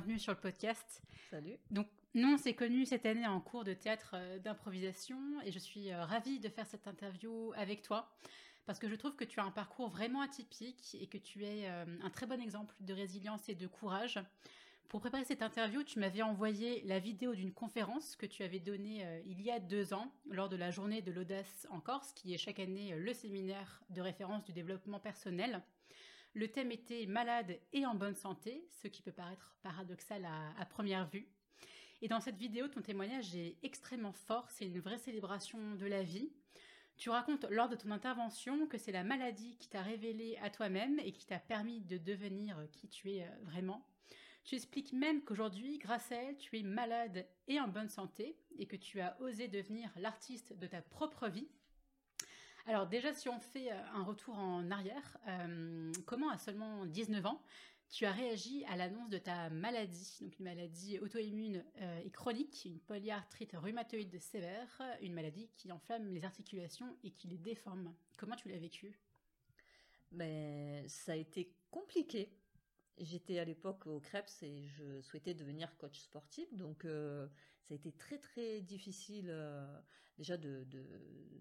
bienvenue sur le podcast. Salut. Donc, nous, on s'est connus cette année en cours de théâtre d'improvisation et je suis ravie de faire cette interview avec toi parce que je trouve que tu as un parcours vraiment atypique et que tu es un très bon exemple de résilience et de courage. Pour préparer cette interview, tu m'avais envoyé la vidéo d'une conférence que tu avais donnée il y a 2 ans lors de la Journée de l'Audace en Corse, qui est chaque année le séminaire de référence du développement personnel. Le thème était « Malade et en bonne santé », ce qui peut paraître paradoxal à première vue. Et dans cette vidéo, ton témoignage est extrêmement fort, c'est une vraie célébration de la vie. Tu racontes lors de ton intervention que c'est la maladie qui t'a révélé à toi-même et qui t'a permis de devenir qui tu es vraiment. Tu expliques même qu'aujourd'hui, grâce à elle, tu es malade et en bonne santé et que tu as osé devenir l'artiste de ta propre vie. Alors déjà, si on fait un retour en arrière, comment à seulement 19 ans, tu as réagi à l'annonce de ta maladie, donc une maladie auto-immune et chronique, une polyarthrite rhumatoïde sévère, une maladie qui enflamme les articulations et qui les déforme. Comment tu l'as vécu? Ben, ça a été compliqué. J'étais à l'époque au CREPS et je souhaitais devenir coach sportif, donc ça a été très très difficile déjà de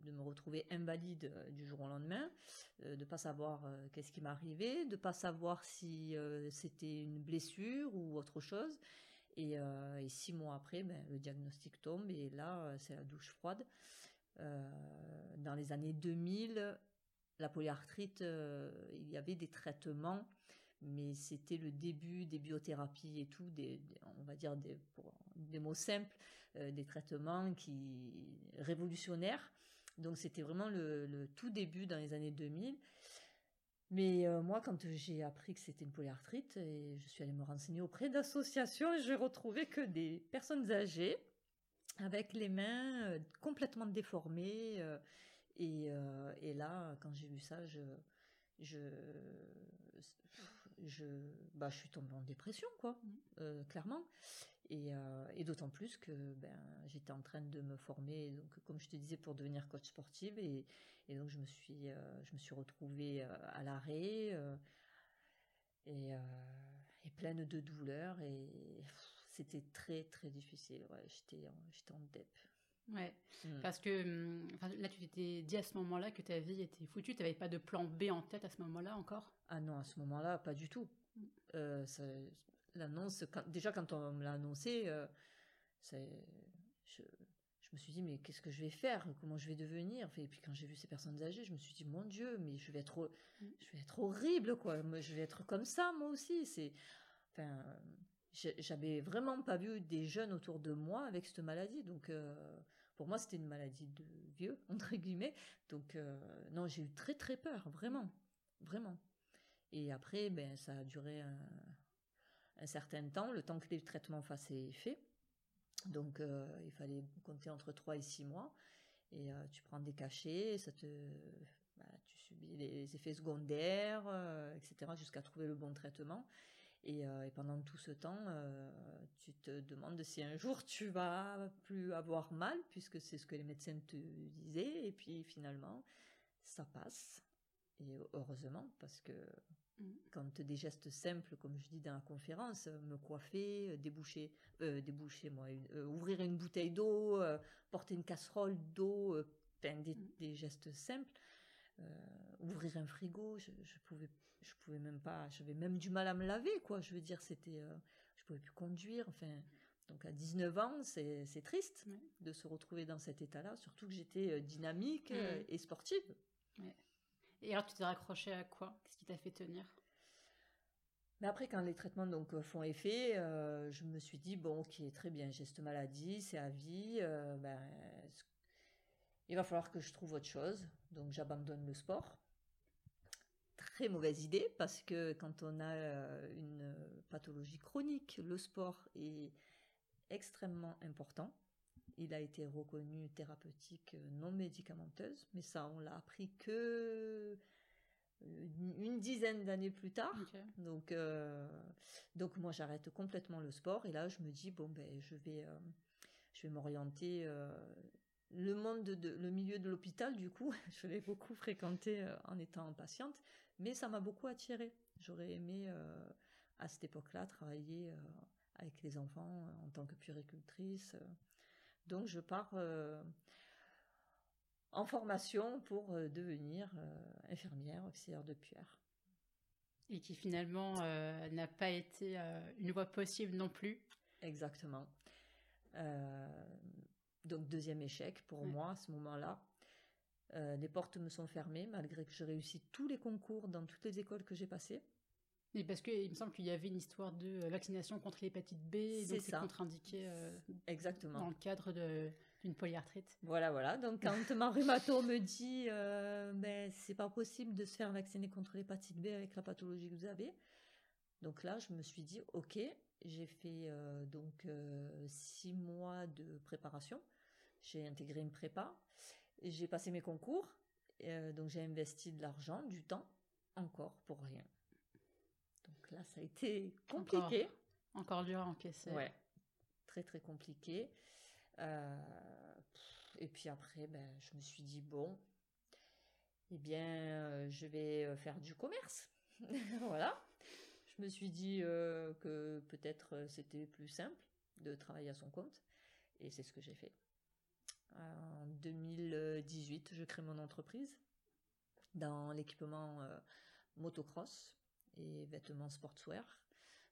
me retrouver invalide du jour au lendemain, de pas savoir qu'est-ce qui m'arrivait, de pas savoir si c'était une blessure ou autre chose. Et 6 mois après, ben, le diagnostic tombe et là c'est la douche froide. Dans les années 2000, la polyarthrite, il y avait des traitements. Mais c'était le début des biothérapies et tout, on va dire pour des mots simples, des traitements révolutionnaires. Donc c'était vraiment le tout début dans les années 2000. Mais moi, quand j'ai appris que c'était une polyarthrite, et je suis allée me renseigner auprès d'associations, j'ai retrouvé que des personnes âgées avec les mains complètement déformées. Et là, quand j'ai vu ça, je suis tombée en dépression, quoi, clairement, et d'autant plus que ben, j'étais en train de me former, donc, comme je te disais, pour devenir coach sportive, et donc je me suis retrouvée à l'arrêt, et pleine de douleurs, et c'était très très difficile, ouais, j'étais en dep. Ouais, parce que là tu t'étais dit à ce moment-là que ta vie était foutue, t'avais pas de plan B en tête à ce moment-là encore? Ah non, à ce moment-là, pas du tout. L'annonce, quand on me l'a annoncé, je me suis dit, mais qu'est-ce que je vais faire? Comment je vais devenir? Et puis quand j'ai vu ces personnes âgées, je me suis dit, mon Dieu, mais je vais être horrible, quoi. Je vais être comme ça, moi aussi. J'avais vraiment pas vu des jeunes autour de moi avec cette maladie, donc pour moi c'était une maladie de vieux entre guillemets, donc non, j'ai eu très très peur, vraiment, vraiment. Et après, ben, ça a duré un certain temps, le temps que les traitements fassent effet, donc il fallait compter entre 3 et 6 mois, et tu prends des cachets, tu subis les effets secondaires, etc., jusqu'à trouver le bon traitement. Et pendant tout ce temps, tu te demandes si un jour tu vas plus avoir mal, puisque c'est ce que les médecins te disaient. Et puis finalement, ça passe. Et heureusement, parce que quand des gestes simples, comme je dis dans la conférence, me coiffer, ouvrir une bouteille d'eau, porter une casserole d'eau, des gestes simples, ouvrir un frigo, je pouvais même pas, j'avais même du mal à me laver, quoi, je veux dire, c'était, je pouvais plus conduire, enfin, donc à 19 ans, c'est triste de se retrouver dans cet état-là, surtout que j'étais dynamique et sportive. Ouais. Et alors, tu t'es raccrochée à quoi? Qu'est-ce qui t'a fait tenir? Mais après, quand les traitements donc, font effet, je me suis dit, bon, ok, très bien, j'ai cette maladie, c'est à vie, il va falloir que je trouve autre chose, donc j'abandonne le sport. Très mauvaise idée, parce que quand on a une pathologie chronique, le sport est extrêmement important. Il a été reconnu thérapeutique non médicamenteuse, mais ça, on l'a appris que une 10aine d'années plus tard. Okay. Donc moi, j'arrête complètement le sport, et là, je me dis, bon, ben, je vais m'orienter... le milieu de l'hôpital, du coup, je l'ai beaucoup fréquenté en étant patiente, mais ça m'a beaucoup attirée. J'aurais aimé, à cette époque-là, travailler avec les enfants en tant que puéricultrice. Donc je pars en formation pour devenir infirmière, auxiliaire de puère. Et qui finalement n'a pas été une voie possible non plus. Exactement. Donc deuxième échec pour moi à ce moment-là. Les portes me sont fermées malgré que j'ai réussi tous les concours dans toutes les écoles que j'ai passées. Et parce qu'il me semble qu'il y avait une histoire de vaccination contre l'hépatite B, et donc c'est contre-indiqué dans le cadre d'une polyarthrite. Voilà. Donc quand ma rhumato me dit c'est pas possible de se faire vacciner contre l'hépatite B avec la pathologie que vous avez, donc là je me suis dit ok, j'ai fait 6 mois de préparation, j'ai intégré une prépa, j'ai passé mes concours, donc j'ai investi de l'argent, du temps, encore pour rien. Donc là, ça a été compliqué. Encore dur à encaisser. Ouais, très très compliqué. Et puis après, je me suis dit, je vais faire du commerce. Voilà. Je me suis dit que peut-être c'était plus simple de travailler à son compte. Et c'est ce que j'ai fait. En 2018, je crée mon entreprise dans l'équipement motocross et vêtements sportswear.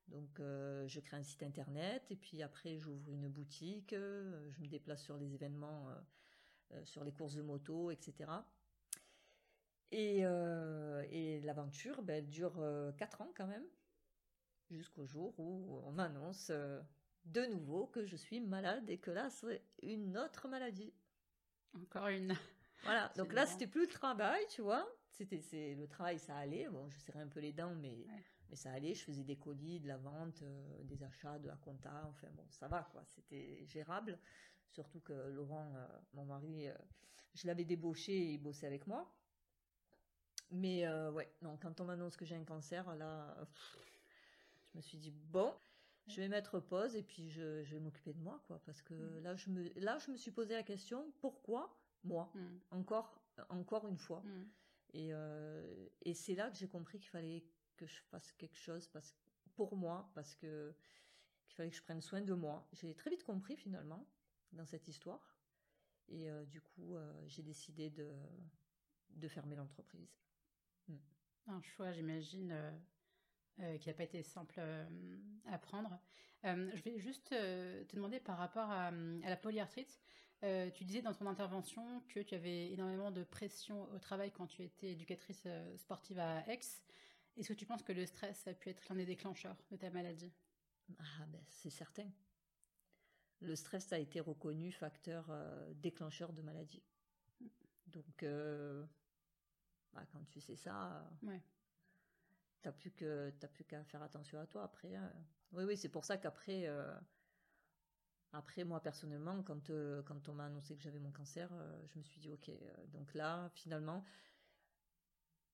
Donc je crée un site internet et puis après j'ouvre une boutique, je me déplace sur les événements, sur les courses de moto, etc. Et l'aventure dure 4 ans quand même, jusqu'au jour où on m'annonce de nouveau que je suis malade et que là c'est une autre maladie. Encore une. Voilà, donc là c'était plus le travail, tu vois. Le travail, ça allait. Je serrais un peu les dents, mais ça allait. Je faisais des colis, de la vente, des achats, de la compta. Enfin, ça va, quoi. C'était gérable. Surtout que Laurent, mon mari, je l'avais débauché et il bossait avec moi. Mais quand on m'annonce que j'ai un cancer, là, je me suis dit, je vais mettre pause et puis je vais m'occuper de moi, quoi. Parce que là, je me suis posé la question, pourquoi moi ? Encore une fois. Et c'est là que j'ai compris qu'il fallait que je fasse quelque chose pour moi, qu'il fallait que je prenne soin de moi. J'ai très vite compris finalement dans cette histoire. Et du coup, j'ai décidé de fermer l'entreprise. Un choix, j'imagine, qui n'a pas été simple à prendre. Je vais juste te demander par rapport à la polyarthrite. Tu disais dans ton intervention que tu avais énormément de pression au travail quand tu étais éducatrice sportive à Aix. Est-ce que tu penses que le stress a pu être l'un des déclencheurs de ta maladie ? C'est certain. Le stress a été reconnu facteur déclencheur de maladie. Donc, quand tu sais ça, t'as plus qu'à faire attention à toi après. Oui, c'est pour ça qu'après... Après, moi, personnellement, quand on m'a annoncé que j'avais mon cancer, je me suis dit, ok, donc là, finalement,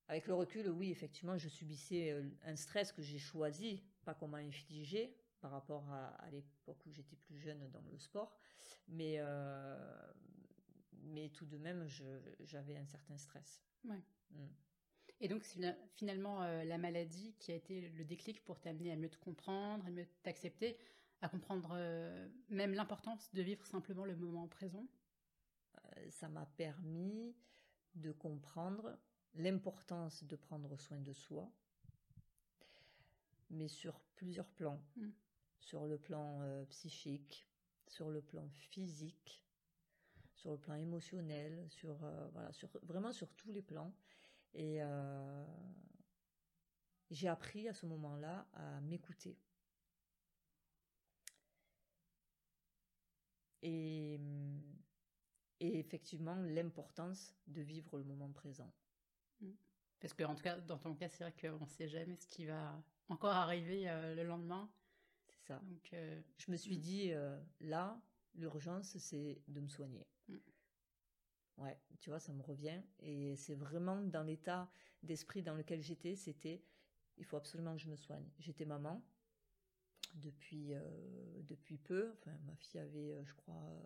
avec le recul, oui, effectivement, je subissais un stress que j'ai choisi, pas qu'on m'a infligé, par rapport à l'époque où j'étais plus jeune dans le sport, mais tout de même, j'avais un certain stress. Ouais. Et donc, c'est finalement la maladie qui a été le déclic pour t'amener à mieux te comprendre, à mieux t'accepter, à comprendre même l'importance de vivre simplement le moment présent. Ça m'a permis de comprendre l'importance de prendre soin de soi, mais sur plusieurs plans. Sur le plan psychique, sur le plan physique, sur le plan émotionnel, vraiment sur tous les plans. Et j'ai appris à ce moment-là à m'écouter. Et effectivement, l'importance de vivre le moment présent. Parce que, en tout cas, dans ton cas, c'est vrai qu'on ne sait jamais ce qui va encore arriver le lendemain. C'est ça. Donc, je me suis dit, là, l'urgence, c'est de me soigner. Ouais, tu vois, ça me revient. Et c'est vraiment dans l'état d'esprit dans lequel j'étais, c'était, il faut absolument que je me soigne. J'étais maman. Depuis peu, ma fille avait, je crois,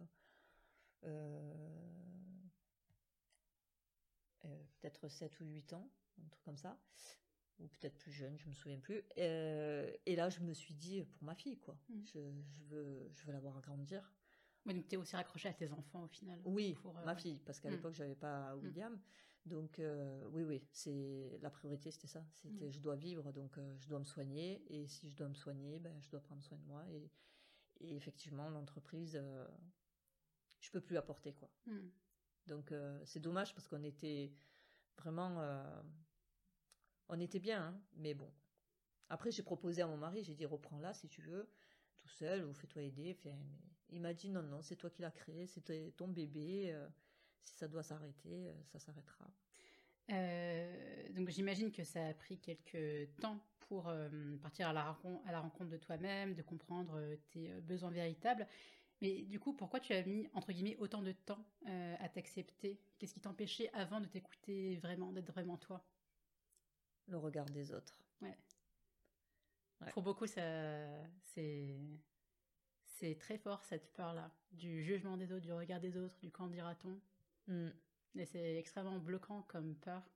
peut-être 7 ou 8 ans, un truc comme ça, ou peut-être plus jeune, je me souviens plus. Et là, je me suis dit, pour ma fille, quoi. Mmh. Je veux la voir grandir. Oui, donc tu es aussi raccrochée à tes enfants, au final. Oui, pour, ma fille, parce qu'à l'époque, je n'avais pas William. Donc, oui, c'est... la priorité, c'était ça. C'était je dois vivre, donc je dois me soigner. Et si je dois me soigner, ben, je dois prendre soin de moi. Et effectivement, l'entreprise, je ne peux plus apporter, quoi. Mmh. Donc, c'est dommage, parce qu'on était vraiment... on était bien, hein, mais bon. Après, j'ai proposé à mon mari, j'ai dit, reprends-la si tu veux, tout seul, ou fais-toi aider. Il m'a dit, non, c'est toi qui l'as créé, c'est ton bébé, si ça doit s'arrêter, ça s'arrêtera. Donc j'imagine que ça a pris quelques temps pour partir à la rencontre de toi-même, de comprendre tes besoins véritables. Mais du coup, pourquoi tu as mis, entre guillemets, autant de temps à t'accepter? Qu'est-ce qui t'empêchait avant de t'écouter vraiment, d'être vraiment toi? Le regard des autres. Ouais. Pour beaucoup, ça, c'est très fort, cette peur-là, du jugement des autres, du regard des autres, du qu'en dira-t-on. Et c'est extrêmement bloquant comme peur.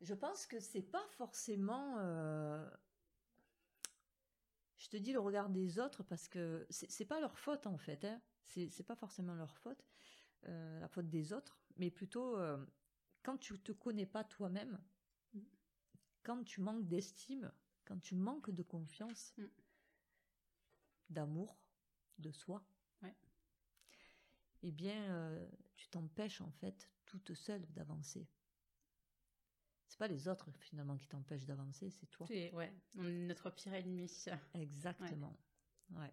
Je pense que c'est pas forcément... Je te dis le regard des autres parce que c'est pas leur faute, en fait. Hein. C'est pas forcément leur faute, la faute des autres, mais plutôt... quand tu te connais pas toi-même, quand tu manques d'estime, quand tu manques de confiance, d'amour, de soi, eh bien, tu t'empêches en fait toute seule d'avancer. C'est pas les autres finalement qui t'empêchent d'avancer, c'est toi. On est notre pire ennemi. Exactement. Ouais.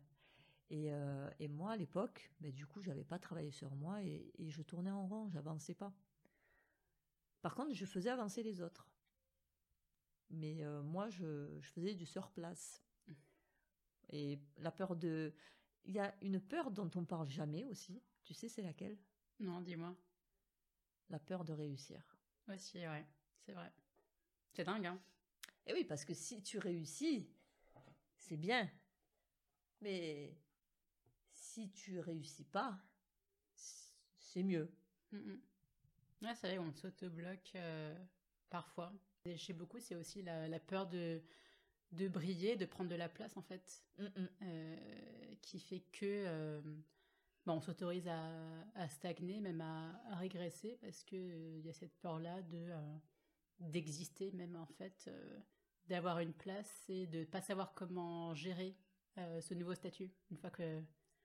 Et moi, à l'époque, du coup, j'avais pas travaillé sur moi et je tournais en rond, j'avançais pas. Par contre, je faisais avancer les autres. Mais moi, je faisais du surplace. Et la peur de... Il y a une peur dont on parle jamais aussi. Tu sais, c'est laquelle? Non, dis-moi. La peur de réussir. Aussi, ouais. C'est vrai. C'est dingue, hein? Et oui, parce que si tu réussis, c'est bien. Mais si tu réussis pas, c'est mieux. Ouais, c'est vrai, on s'autobloque parfois. Et chez beaucoup, c'est aussi la peur de briller, de prendre de la place, en fait, qui fait que on s'autorise à stagner, même à régresser, parce qu'il y a cette peur-là d'exister même, en fait, d'avoir une place et de ne pas savoir comment gérer ce nouveau statut, une fois que...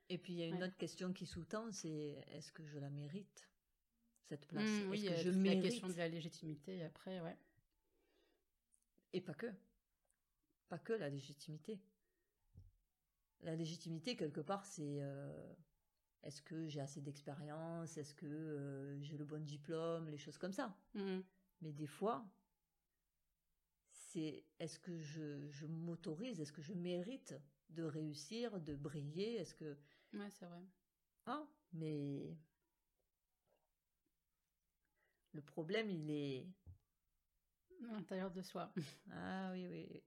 Et puis, il y a une autre question qui sous-tend, c'est « est-ce que je la mérite ?» cette place. Oui, est-ce que je mérite? La question de la légitimité après, ouais. Et pas que la légitimité. La légitimité, quelque part, c'est est-ce que j'ai assez d'expérience, est-ce que j'ai le bon diplôme, les choses comme ça. Mais des fois, c'est est-ce que je m'autorise, est-ce que je mérite de réussir, de briller, est-ce que... Ouais, c'est vrai. Ah, mais... Le problème, il est... à l'intérieur de soi. Ah oui.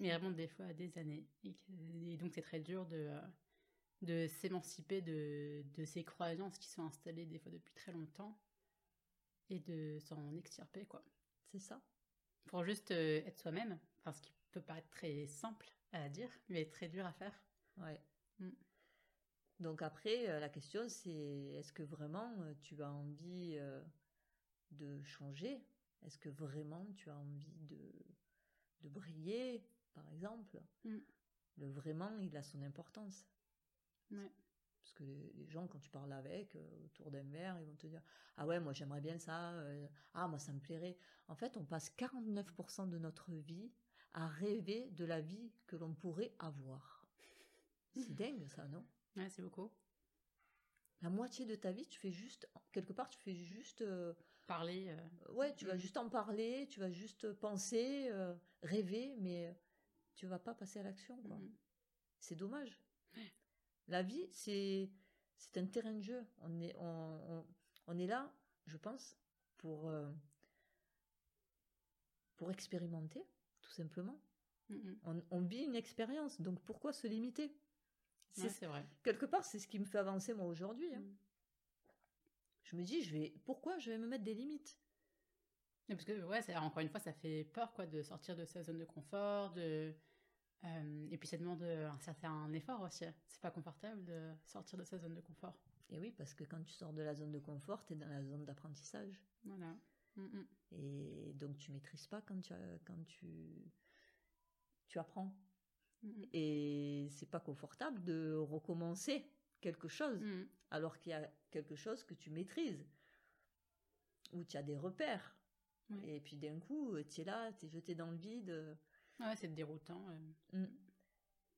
Il remonte des fois à des années. Et donc, c'est très dur de s'émanciper de ces croyances qui sont installées des fois depuis très longtemps et de s'en extirper, quoi. C'est ça. Pour juste être soi-même. Enfin, ce qui peut paraître très simple à dire, mais très dur à faire. Ouais. Donc après, la question, c'est est-ce que vraiment tu as envie... de changer? Est-ce que vraiment tu as envie de briller, par exemple? Le vraiment, il a son importance. Ouais. Parce que les gens, quand tu parles avec, autour d'un verre, ils vont te dire « Ah ouais, moi j'aimerais bien ça, ah moi ça me plairait. » En fait, on passe 49% de notre vie à rêver de la vie que l'on pourrait avoir. C'est dingue ça, non? Ouais, c'est beaucoup. La moitié de ta vie, tu fais juste... Quelque part, tu fais juste... parler. Ouais, tu vas juste en parler, tu vas juste penser, rêver, mais tu vas pas passer à l'action, quoi. C'est dommage. La vie, c'est un terrain de jeu. On est là, je pense, pour expérimenter, tout simplement. On vit une expérience, donc pourquoi se limiter? C'est vrai. Quelque part, c'est ce qui me fait avancer, moi, aujourd'hui. Hein. Je me dis, pourquoi je vais me mettre des limites? Parce que, ouais, encore une fois, ça fait peur, quoi, de sortir de sa zone de confort, et puis ça demande un certain effort aussi. C'est pas confortable de sortir de sa zone de confort. Et oui, parce que quand tu sors de la zone de confort, t'es dans la zone d'apprentissage. Voilà. Mm-mm. Et donc, tu maîtrises pas quand tu apprends. Mm-mm. Et c'est pas confortable de recommencer quelque chose, mm-mm. alors qu'il y a quelque chose que tu maîtrises, où tu as des repères. Oui. Et puis d'un coup, tu es là, tu es jeté dans le vide. Ouais, c'est déroutant. Mm.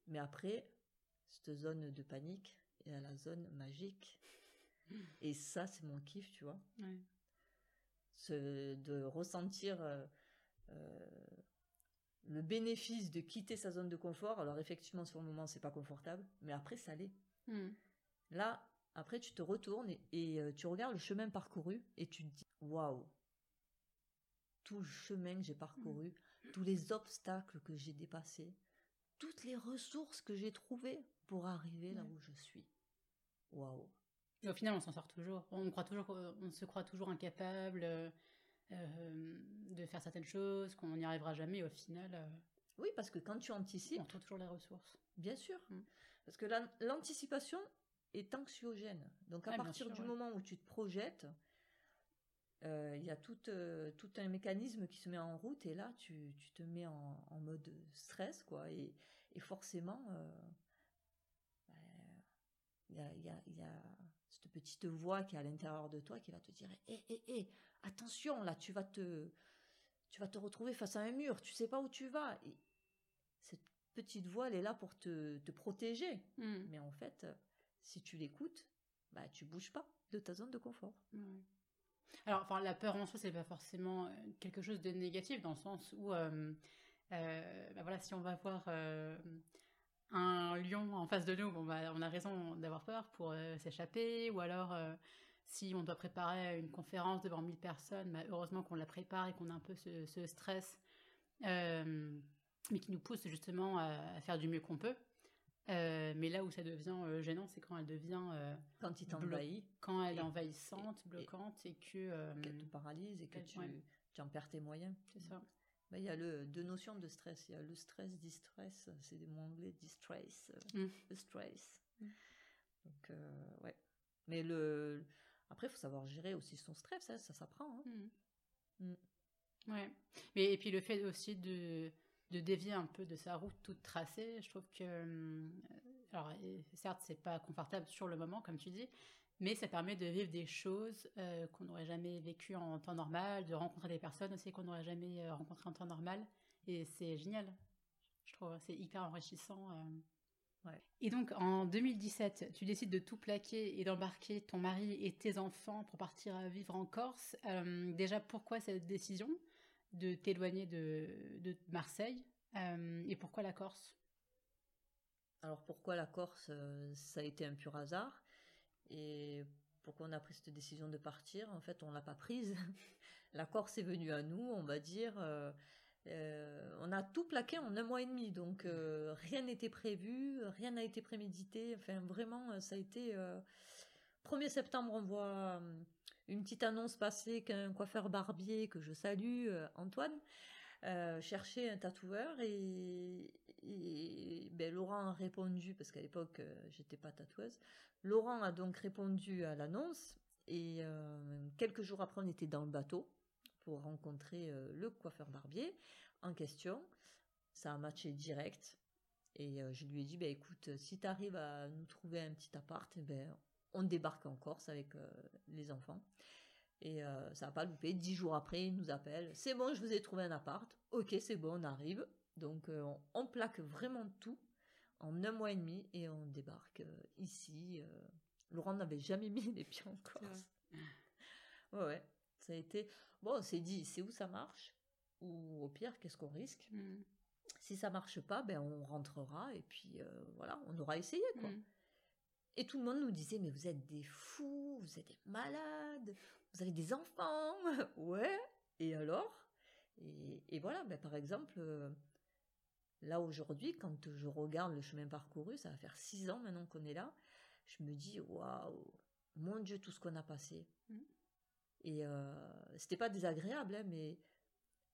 Mais après, cette zone de panique, il y a la zone magique. Et ça, c'est mon kiff, tu vois. Ouais. De ressentir le bénéfice de quitter sa zone de confort. Alors effectivement, sur le moment, c'est pas confortable, mais après, ça l'est. Mm. Là, après, tu te retournes et tu regardes le chemin parcouru et tu te dis « Waouh !» Tout le chemin que j'ai parcouru, tous les obstacles que j'ai dépassés, toutes les ressources que j'ai trouvées pour arriver là où je suis. Waouh! Et au final, on s'en sort toujours. On se croit toujours incapable de faire certaines choses, qu'on n'y arrivera jamais. Au final, oui, parce que quand tu anticipes, on trouve toujours les ressources. Bien sûr, parce que l'anticipation est anxiogène. Donc à partir du moment où tu te projettes, il y a tout un mécanisme qui se met en route et là tu te mets en mode stress, quoi, et forcément il y a cette petite voix qui est à l'intérieur de toi qui va te dire hé, attention, là tu vas te retrouver face à un mur, tu sais pas où tu vas, et cette petite voix elle est là pour te protéger, mais en fait si tu l'écoutes, bah tu bouges pas de ta zone de confort. Alors, enfin, la peur en soi, c'est pas forcément quelque chose de négatif, dans le sens où, bah voilà, si on va voir un lion en face de nous, bon, bah, on a raison d'avoir peur pour s'échapper, ou alors, si on doit préparer une conférence devant 1000 personnes, bah, heureusement qu'on la prépare et qu'on a un peu ce stress, mais qui nous pousse justement à faire du mieux qu'on peut. Mais là où ça devient gênant, c'est quand elle devient quand il t'envahit, quand elle est envahissante, bloquante, et que qu'elle te paralyse et que tu en perds tes moyens. C'est ça. Bah, il y a deux notions de stress. Il y a le stress, distress. C'est des mots anglais, distress, stress. Donc ouais. Mais après, il faut savoir gérer aussi son stress. Hein, ça s'apprend. Hein. Ouais. Mais et puis le fait aussi de dévier un peu de sa route toute tracée, je trouve que... Alors, certes, c'est pas confortable sur le moment, comme tu dis, mais ça permet de vivre des choses qu'on n'aurait jamais vécues en temps normal, de rencontrer des personnes aussi qu'on n'aurait jamais rencontrées en temps normal, et c'est génial, je trouve, c'est hyper enrichissant. Ouais. Et donc, en 2017, tu décides de tout plaquer et d'embarquer ton mari et tes enfants pour partir vivre en Corse. Déjà, pourquoi cette décision de t'éloigner de Marseille, et pourquoi la Corse? Alors pourquoi la Corse, ça a été un pur hasard, et pourquoi on a pris cette décision de partir, en fait on l'a pas prise. La Corse est venue à nous, on va dire, on a tout plaqué en 1 mois et demi, donc rien n'était prévu, rien n'a été prémédité, enfin vraiment ça a été... 1er septembre, on voit une petite annonce passer qu'un coiffeur barbier que je salue, Antoine, cherchait un tatoueur et ben, Laurent a répondu, parce qu'à l'époque j'étais pas tatoueuse. Laurent a donc répondu à l'annonce et quelques jours après on était dans le bateau pour rencontrer le coiffeur barbier en question. Ça a matché direct et je lui ai dit ben, écoute, si t'arrives à nous trouver un petit appart, ben on débarque en Corse avec les enfants. Et ça n'a pas loupé. 10 jours après, il nous appelle. C'est bon, je vous ai trouvé un appart. Ok, c'est bon, on arrive. Donc, on plaque vraiment tout en 1 mois et demi et on débarque ici. Laurent n'avait jamais mis les pieds en Corse. Ouais. Ça a été... Bon, on s'est dit, c'est où ça marche? Ou au pire, qu'est-ce qu'on risque? Si ça ne marche pas, ben, on rentrera et puis voilà, on aura essayé, quoi. Et tout le monde nous disait, mais vous êtes des fous, vous êtes des malades, vous avez des enfants, ouais, et alors? Et voilà, ben par exemple, là aujourd'hui, quand je regarde le chemin parcouru, ça va faire 6 ans maintenant qu'on est là, je me dis, waouh, mon Dieu, tout ce qu'on a passé. Et c'était pas désagréable, hein, mais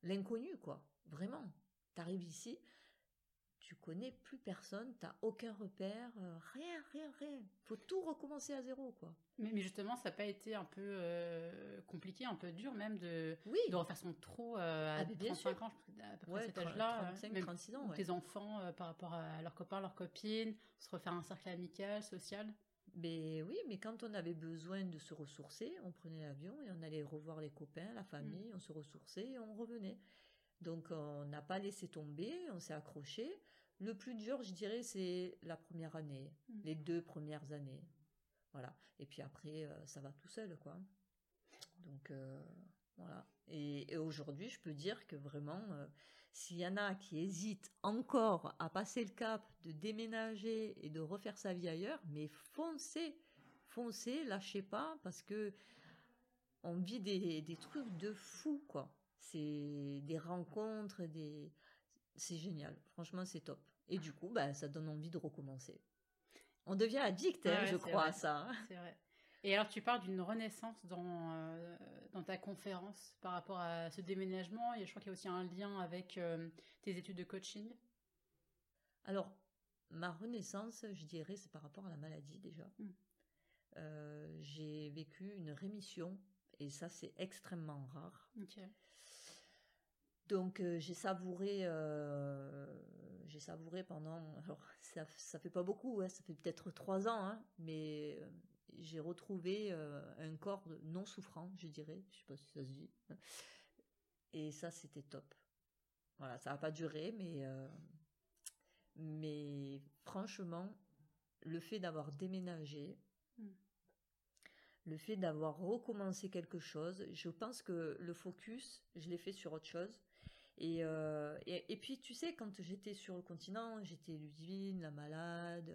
l'inconnu, quoi. Vraiment. T'arrives ici, tu connais plus personne, t'as aucun repère, rien. Faut tout recommencer à zéro, quoi. Mais justement, ça n'a pas été un peu compliqué, un peu dur même de refaire son trou à 35 ans, à peu près cet âge-là. 35-36 ans, ouais. Tes enfants par rapport à leurs copains, leurs copines, se refaire un cercle amical, social. Mais oui, mais quand on avait besoin de se ressourcer, on prenait l'avion et on allait revoir les copains, la famille, on se ressourçait et on revenait. Donc on n'a pas laissé tomber, on s'est accroché. Le plus dur, je dirais, c'est la première année, les 2 premières années. Voilà. Et puis après, ça va tout seul, quoi. Donc, voilà. Et aujourd'hui, je peux dire que vraiment, s'il y en a qui hésitent encore à passer le cap de déménager et de refaire sa vie ailleurs, mais foncez, lâchez pas, parce que on vit des trucs de fou, quoi. C'est des rencontres, c'est génial. Franchement, c'est top. Et du coup, ça donne envie de recommencer. On devient addict, je crois, à ça. C'est vrai. Et alors, tu parles d'une renaissance dans ta conférence par rapport à ce déménagement. Et je crois qu'il y a aussi un lien avec tes études de coaching. Alors, ma renaissance, je dirais, c'est par rapport à la maladie, déjà. J'ai vécu une rémission, et ça, c'est extrêmement rare. Ok. Donc, j'ai savouré pendant... Alors, ça fait pas beaucoup, ça fait peut-être 3 ans, mais j'ai retrouvé un corps non souffrant, je dirais. Je sais pas si ça se dit. Et ça, c'était top. Voilà, ça n'a pas duré, mais franchement, le fait d'avoir déménagé, le fait d'avoir recommencé quelque chose, je pense que le focus, je l'ai fait sur autre chose. Et puis, tu sais, quand j'étais sur le continent, j'étais Ludivine, la malade,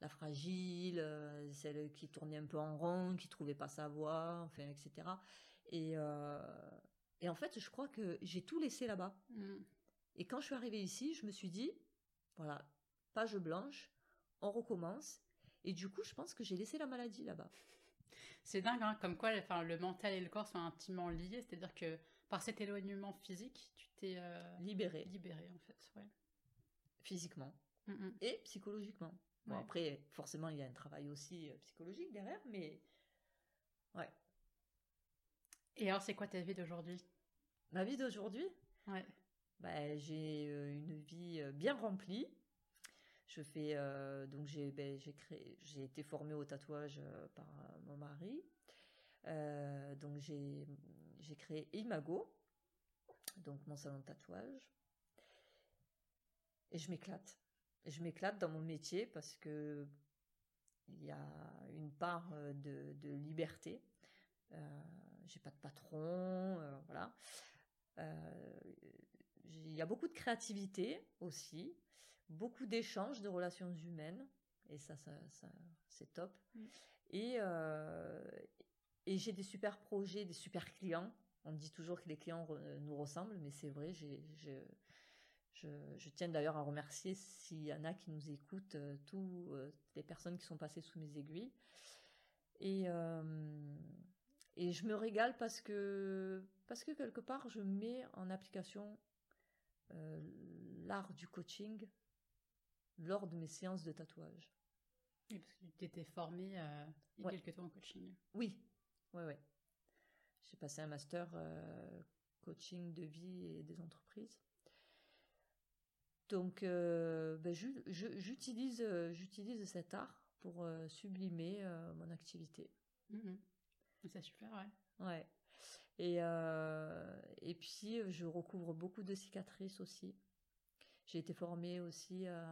la fragile, celle qui tournait un peu en rond, qui trouvait pas sa voie, enfin, etc. Et en fait, je crois que j'ai tout laissé là-bas. Et quand je suis arrivée ici, je me suis dit, voilà, page blanche, on recommence. Et du coup, je pense que j'ai laissé la maladie là-bas. C'est dingue, comme quoi le mental et le corps sont intimement liés, c'est-à-dire que par cet éloignement physique, tu t'es libérée en fait, ouais. Physiquement et psychologiquement. Bon, ouais. Après, forcément, il y a un travail aussi psychologique derrière, mais ouais. Et alors, c'est quoi ta vie d'aujourd'hui? Ma vie d'aujourd'hui? Ouais. J'ai une vie bien remplie. Je fais donc j'ai été formée au tatouage par mon mari. Donc j'ai créé Imago, donc mon salon de tatouage. Et je m'éclate. Dans mon métier parce que il y a une part de liberté. J'ai pas de patron, voilà. Il y a beaucoup de créativité aussi. Beaucoup d'échanges, de relations humaines, et ça c'est top. Et j'ai des super projets, des super clients. On dit toujours que les clients nous ressemblent, mais c'est vrai. Je tiens d'ailleurs à remercier, s'il y en a qui nous écoutent, toutes les personnes qui sont passées sous mes aiguilles. Et je me régale parce que quelque part, je mets en application l'art du coaching lors de mes séances de tatouage. Oui, parce que tu t'étais formée il y a quelques temps en coaching. Oui. J'ai passé un master coaching de vie et des entreprises. Donc, j'utilise cet art pour sublimer mon activité. C'est super, ouais. Ouais. Et puis, je recouvre beaucoup de cicatrices aussi. J'ai été formée aussi à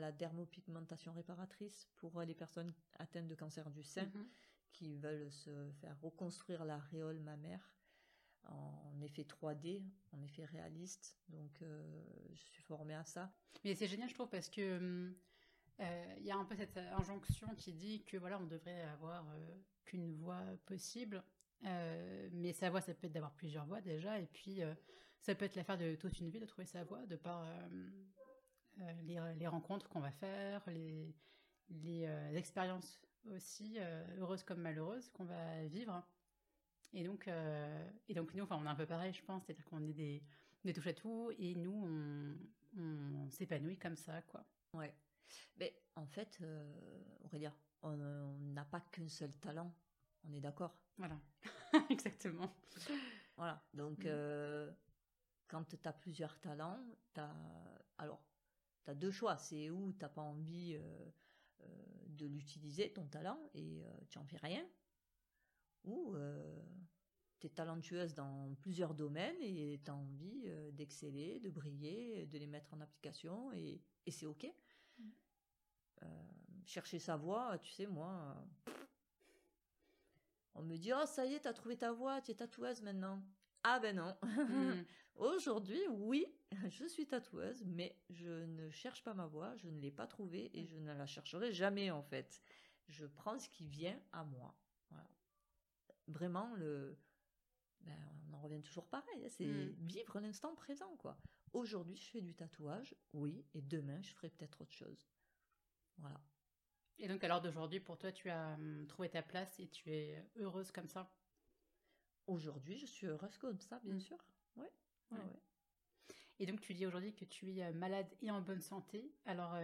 la dermopigmentation réparatrice pour les personnes atteintes de cancer du sein qui veulent se faire reconstruire l'aréole mammaire en effet 3D, en effet réaliste. Donc, je suis formée à ça. Mais c'est génial, je trouve, parce que y a un peu cette injonction qui dit que voilà, on devrait avoir qu'une voie possible. Mais sa voie, ça peut être d'avoir plusieurs voies déjà, et puis ça peut être l'affaire de toute une vie de trouver sa voie, de par les rencontres qu'on va faire, les expériences aussi heureuse comme malheureuse qu'on va vivre. Et donc nous, enfin, on est un peu pareil, je pense, c'est-à-dire qu'on est des touche-à-tout et nous, on s'épanouit comme ça, quoi. Ouais. Mais en fait, Aurélia, on n'a pas qu'un seul talent, on est d'accord. Voilà, exactement. Voilà, donc quand tu as plusieurs talents, tu as deux choix, c'est où tu n'as pas envie de l'utiliser, ton talent, et tu n'en fais rien, ou tu es talentueuse dans plusieurs domaines et tu as envie d'exceller, de briller, de les mettre en application, et c'est OK. Mmh. Chercher sa voie, tu sais, moi, on me dit « Oh, ça y est, t'as trouvé ta voie, tu es tatoueuse maintenant ». Ah ben non. Mmh. Aujourd'hui, oui, je suis tatoueuse, mais je ne cherche pas ma voie, je ne l'ai pas trouvée et je ne la chercherai jamais, en fait. Je prends ce qui vient à moi. Voilà. Vraiment, on en revient toujours pareil, c'est vivre l'instant présent, quoi. Aujourd'hui, je fais du tatouage, oui, et demain, je ferai peut-être autre chose. Voilà. Et donc, à l'heure d'aujourd'hui, pour toi, tu as trouvé ta place et tu es heureuse comme ça? Aujourd'hui, je suis heureuse comme ça, bien sûr. Ouais. Et donc, tu dis aujourd'hui que tu es malade et en bonne santé. Alors,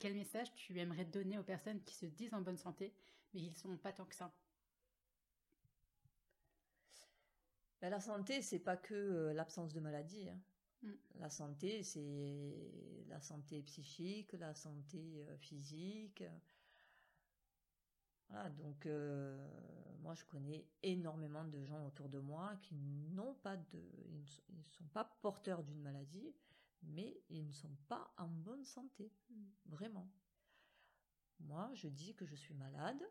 quel message tu aimerais donner aux personnes qui se disent en bonne santé, mais qui ne sont pas tant que ça? La santé, c'est pas que l'absence de maladie, hein. La santé, c'est la santé psychique, la santé physique. Voilà, donc moi je connais énormément de gens autour de moi qui ils ne sont pas porteurs d'une maladie, mais ils ne sont pas en bonne santé, vraiment. Moi je dis que je suis malade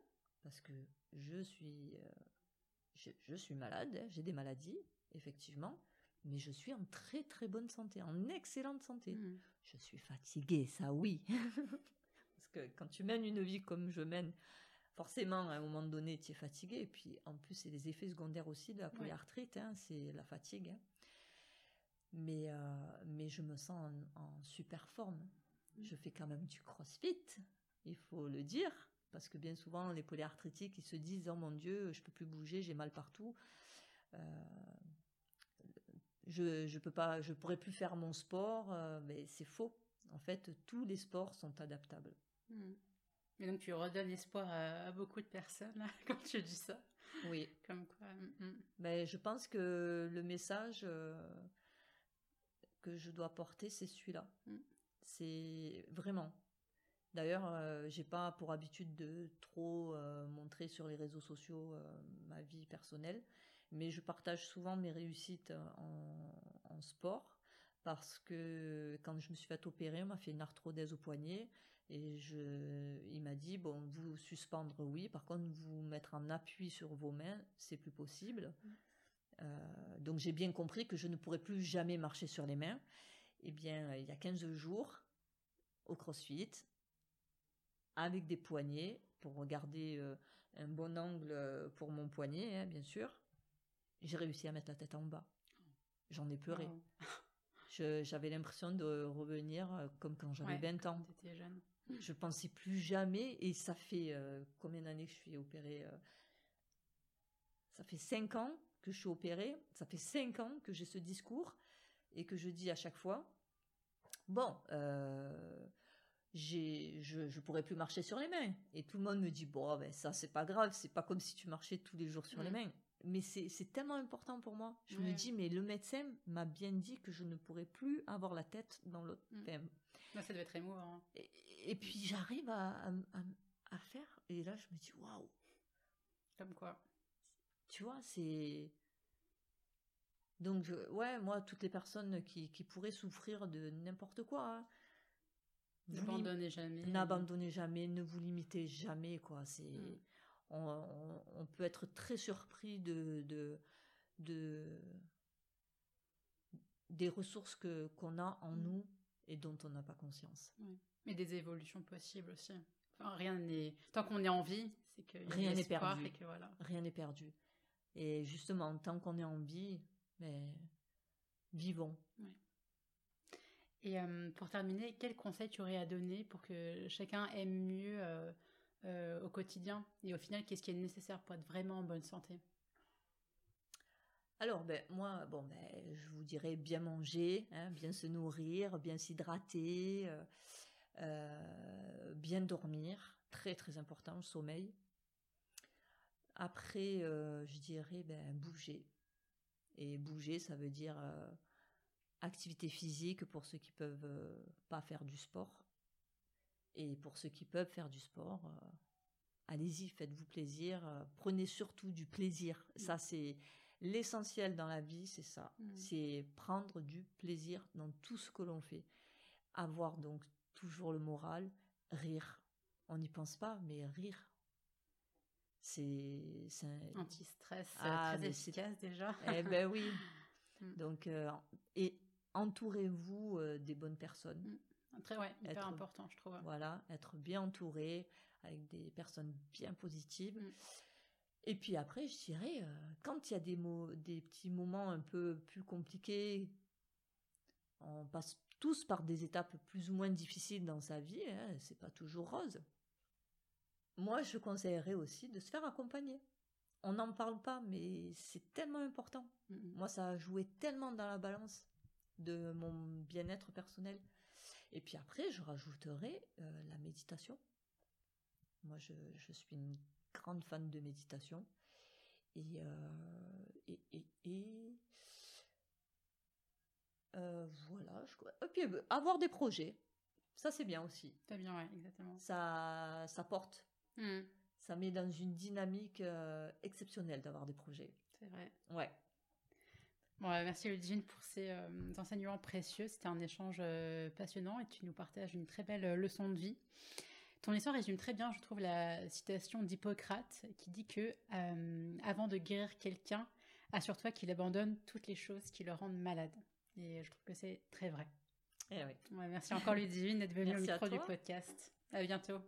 parce que je suis malade, hein, j'ai des maladies effectivement, mais je suis en très très bonne santé, en excellente santé. Je suis fatiguée, ça oui, parce que quand tu mènes une vie comme je mène, forcément, à un moment donné, tu es fatigué. Et puis, en plus, c'est les effets secondaires aussi de la polyarthrite. Hein, c'est la fatigue. Hein. Mais je me sens en super forme. Je fais quand même du CrossFit, il faut le dire. Parce que bien souvent, les polyarthritiques, ils se disent « Oh mon Dieu, je ne peux plus bouger, j'ai mal partout. Je pourrais plus faire mon sport. » Mais c'est faux. En fait, tous les sports sont adaptables. Mais donc, tu redonnes espoir à beaucoup de personnes quand tu dis ça. Oui. Comme quoi. Mais je pense que le message que je dois porter, c'est celui-là. C'est vraiment. D'ailleurs, j'ai pas pour habitude de trop montrer sur les réseaux sociaux ma vie personnelle, mais je partage souvent mes réussites en sport. Parce que quand je me suis fait opérer, on m'a fait une arthrodèse au poignet et il m'a dit, bon, vous suspendre, oui, par contre, vous mettre en appui sur vos mains, c'est plus possible. Donc, j'ai bien compris que je ne pourrais plus jamais marcher sur les mains. Eh bien, il y a 15 jours, au CrossFit, avec des poignets, pour garder un bon angle pour mon poignet, hein, bien sûr, j'ai réussi à mettre la tête en bas. J'en ai pleuré. Wow. J'avais l'impression de revenir comme quand j'avais 20 ans. T'étais jeune. Je ne pensais plus jamais, et ça fait combien d'années que je suis opérée? Ça fait 5 ans que je suis opérée, ça fait 5 ans que j'ai ce discours, et que je dis à chaque fois, bon, je ne pourrais plus marcher sur les mains. Et tout le monde me dit, bon, ben, ça, c'est pas grave, c'est pas comme si tu marchais tous les jours sur les mains. Mais c'est tellement important pour moi. Je me dis, mais le médecin m'a bien dit que je ne pourrais plus avoir la tête dans l'autre. Enfin, ça devait être émouvant. Hein. Et puis, j'arrive à faire. Et là, je me dis, waouh. Comme quoi. Tu vois, c'est... Donc, moi, toutes les personnes qui pourraient souffrir de n'importe quoi... Hein, n'abandonnez jamais. N'abandonnez jamais, ne vous limitez jamais, quoi. C'est... On peut être très surpris des ressources qu'on a en nous et dont on n'a pas conscience. Oui. Mais des évolutions possibles aussi. Enfin, tant qu'on est en vie, c'est que rien n'est perdu. Et que voilà. Rien n'est perdu. Et justement, tant qu'on est en vie, vivons. Oui. Et pour terminer, quel conseil tu aurais à donner pour que chacun aime mieux au quotidien et au final, qu'est-ce qui est nécessaire pour être vraiment en bonne santé? Alors, moi, je vous dirais bien manger, hein, bien se nourrir, bien s'hydrater, bien dormir, très très important, le sommeil. Après, je dirais bouger. Et bouger, ça veut dire activité physique pour ceux qui peuvent pas faire du sport. Et pour ceux qui peuvent faire du sport, allez-y, faites-vous plaisir. Prenez surtout du plaisir. Ça, c'est l'essentiel dans la vie, c'est ça. C'est prendre du plaisir dans tout ce que l'on fait. Avoir donc toujours le moral, rire. On n'y pense pas, mais rire. C'est un... anti-stress, très efficace déjà. Eh ben oui. Donc, et entourez-vous des bonnes personnes. Très, hyper important, je trouve. Voilà, être bien entouré avec des personnes bien positives. Et puis après, je dirais, quand il y a des petits moments un peu plus compliqués, on passe tous par des étapes plus ou moins difficiles dans sa vie, hein, c'est pas toujours rose. Moi, je conseillerais aussi de se faire accompagner. On n'en parle pas, mais c'est tellement important. Moi, ça a joué tellement dans la balance de mon bien-être personnel. Et puis après, je rajouterai la méditation. Moi, je suis une grande fan de méditation. Et voilà. Et puis, avoir des projets, ça, c'est bien aussi. C'est bien, oui, exactement. Ça porte. Ça met dans une dynamique exceptionnelle d'avoir des projets. C'est vrai. Ouais. Bon, merci Ludivine pour ces enseignements précieux. C'était un échange passionnant et tu nous partages une très belle leçon de vie. Ton histoire résume très bien, je trouve, la citation d'Hippocrate qui dit que avant de guérir quelqu'un, assure-toi qu'il abandonne toutes les choses qui le rendent malade. Et je trouve que c'est très vrai. Eh oui. Ouais, merci encore Ludivine d'être venue au micro du podcast. À bientôt.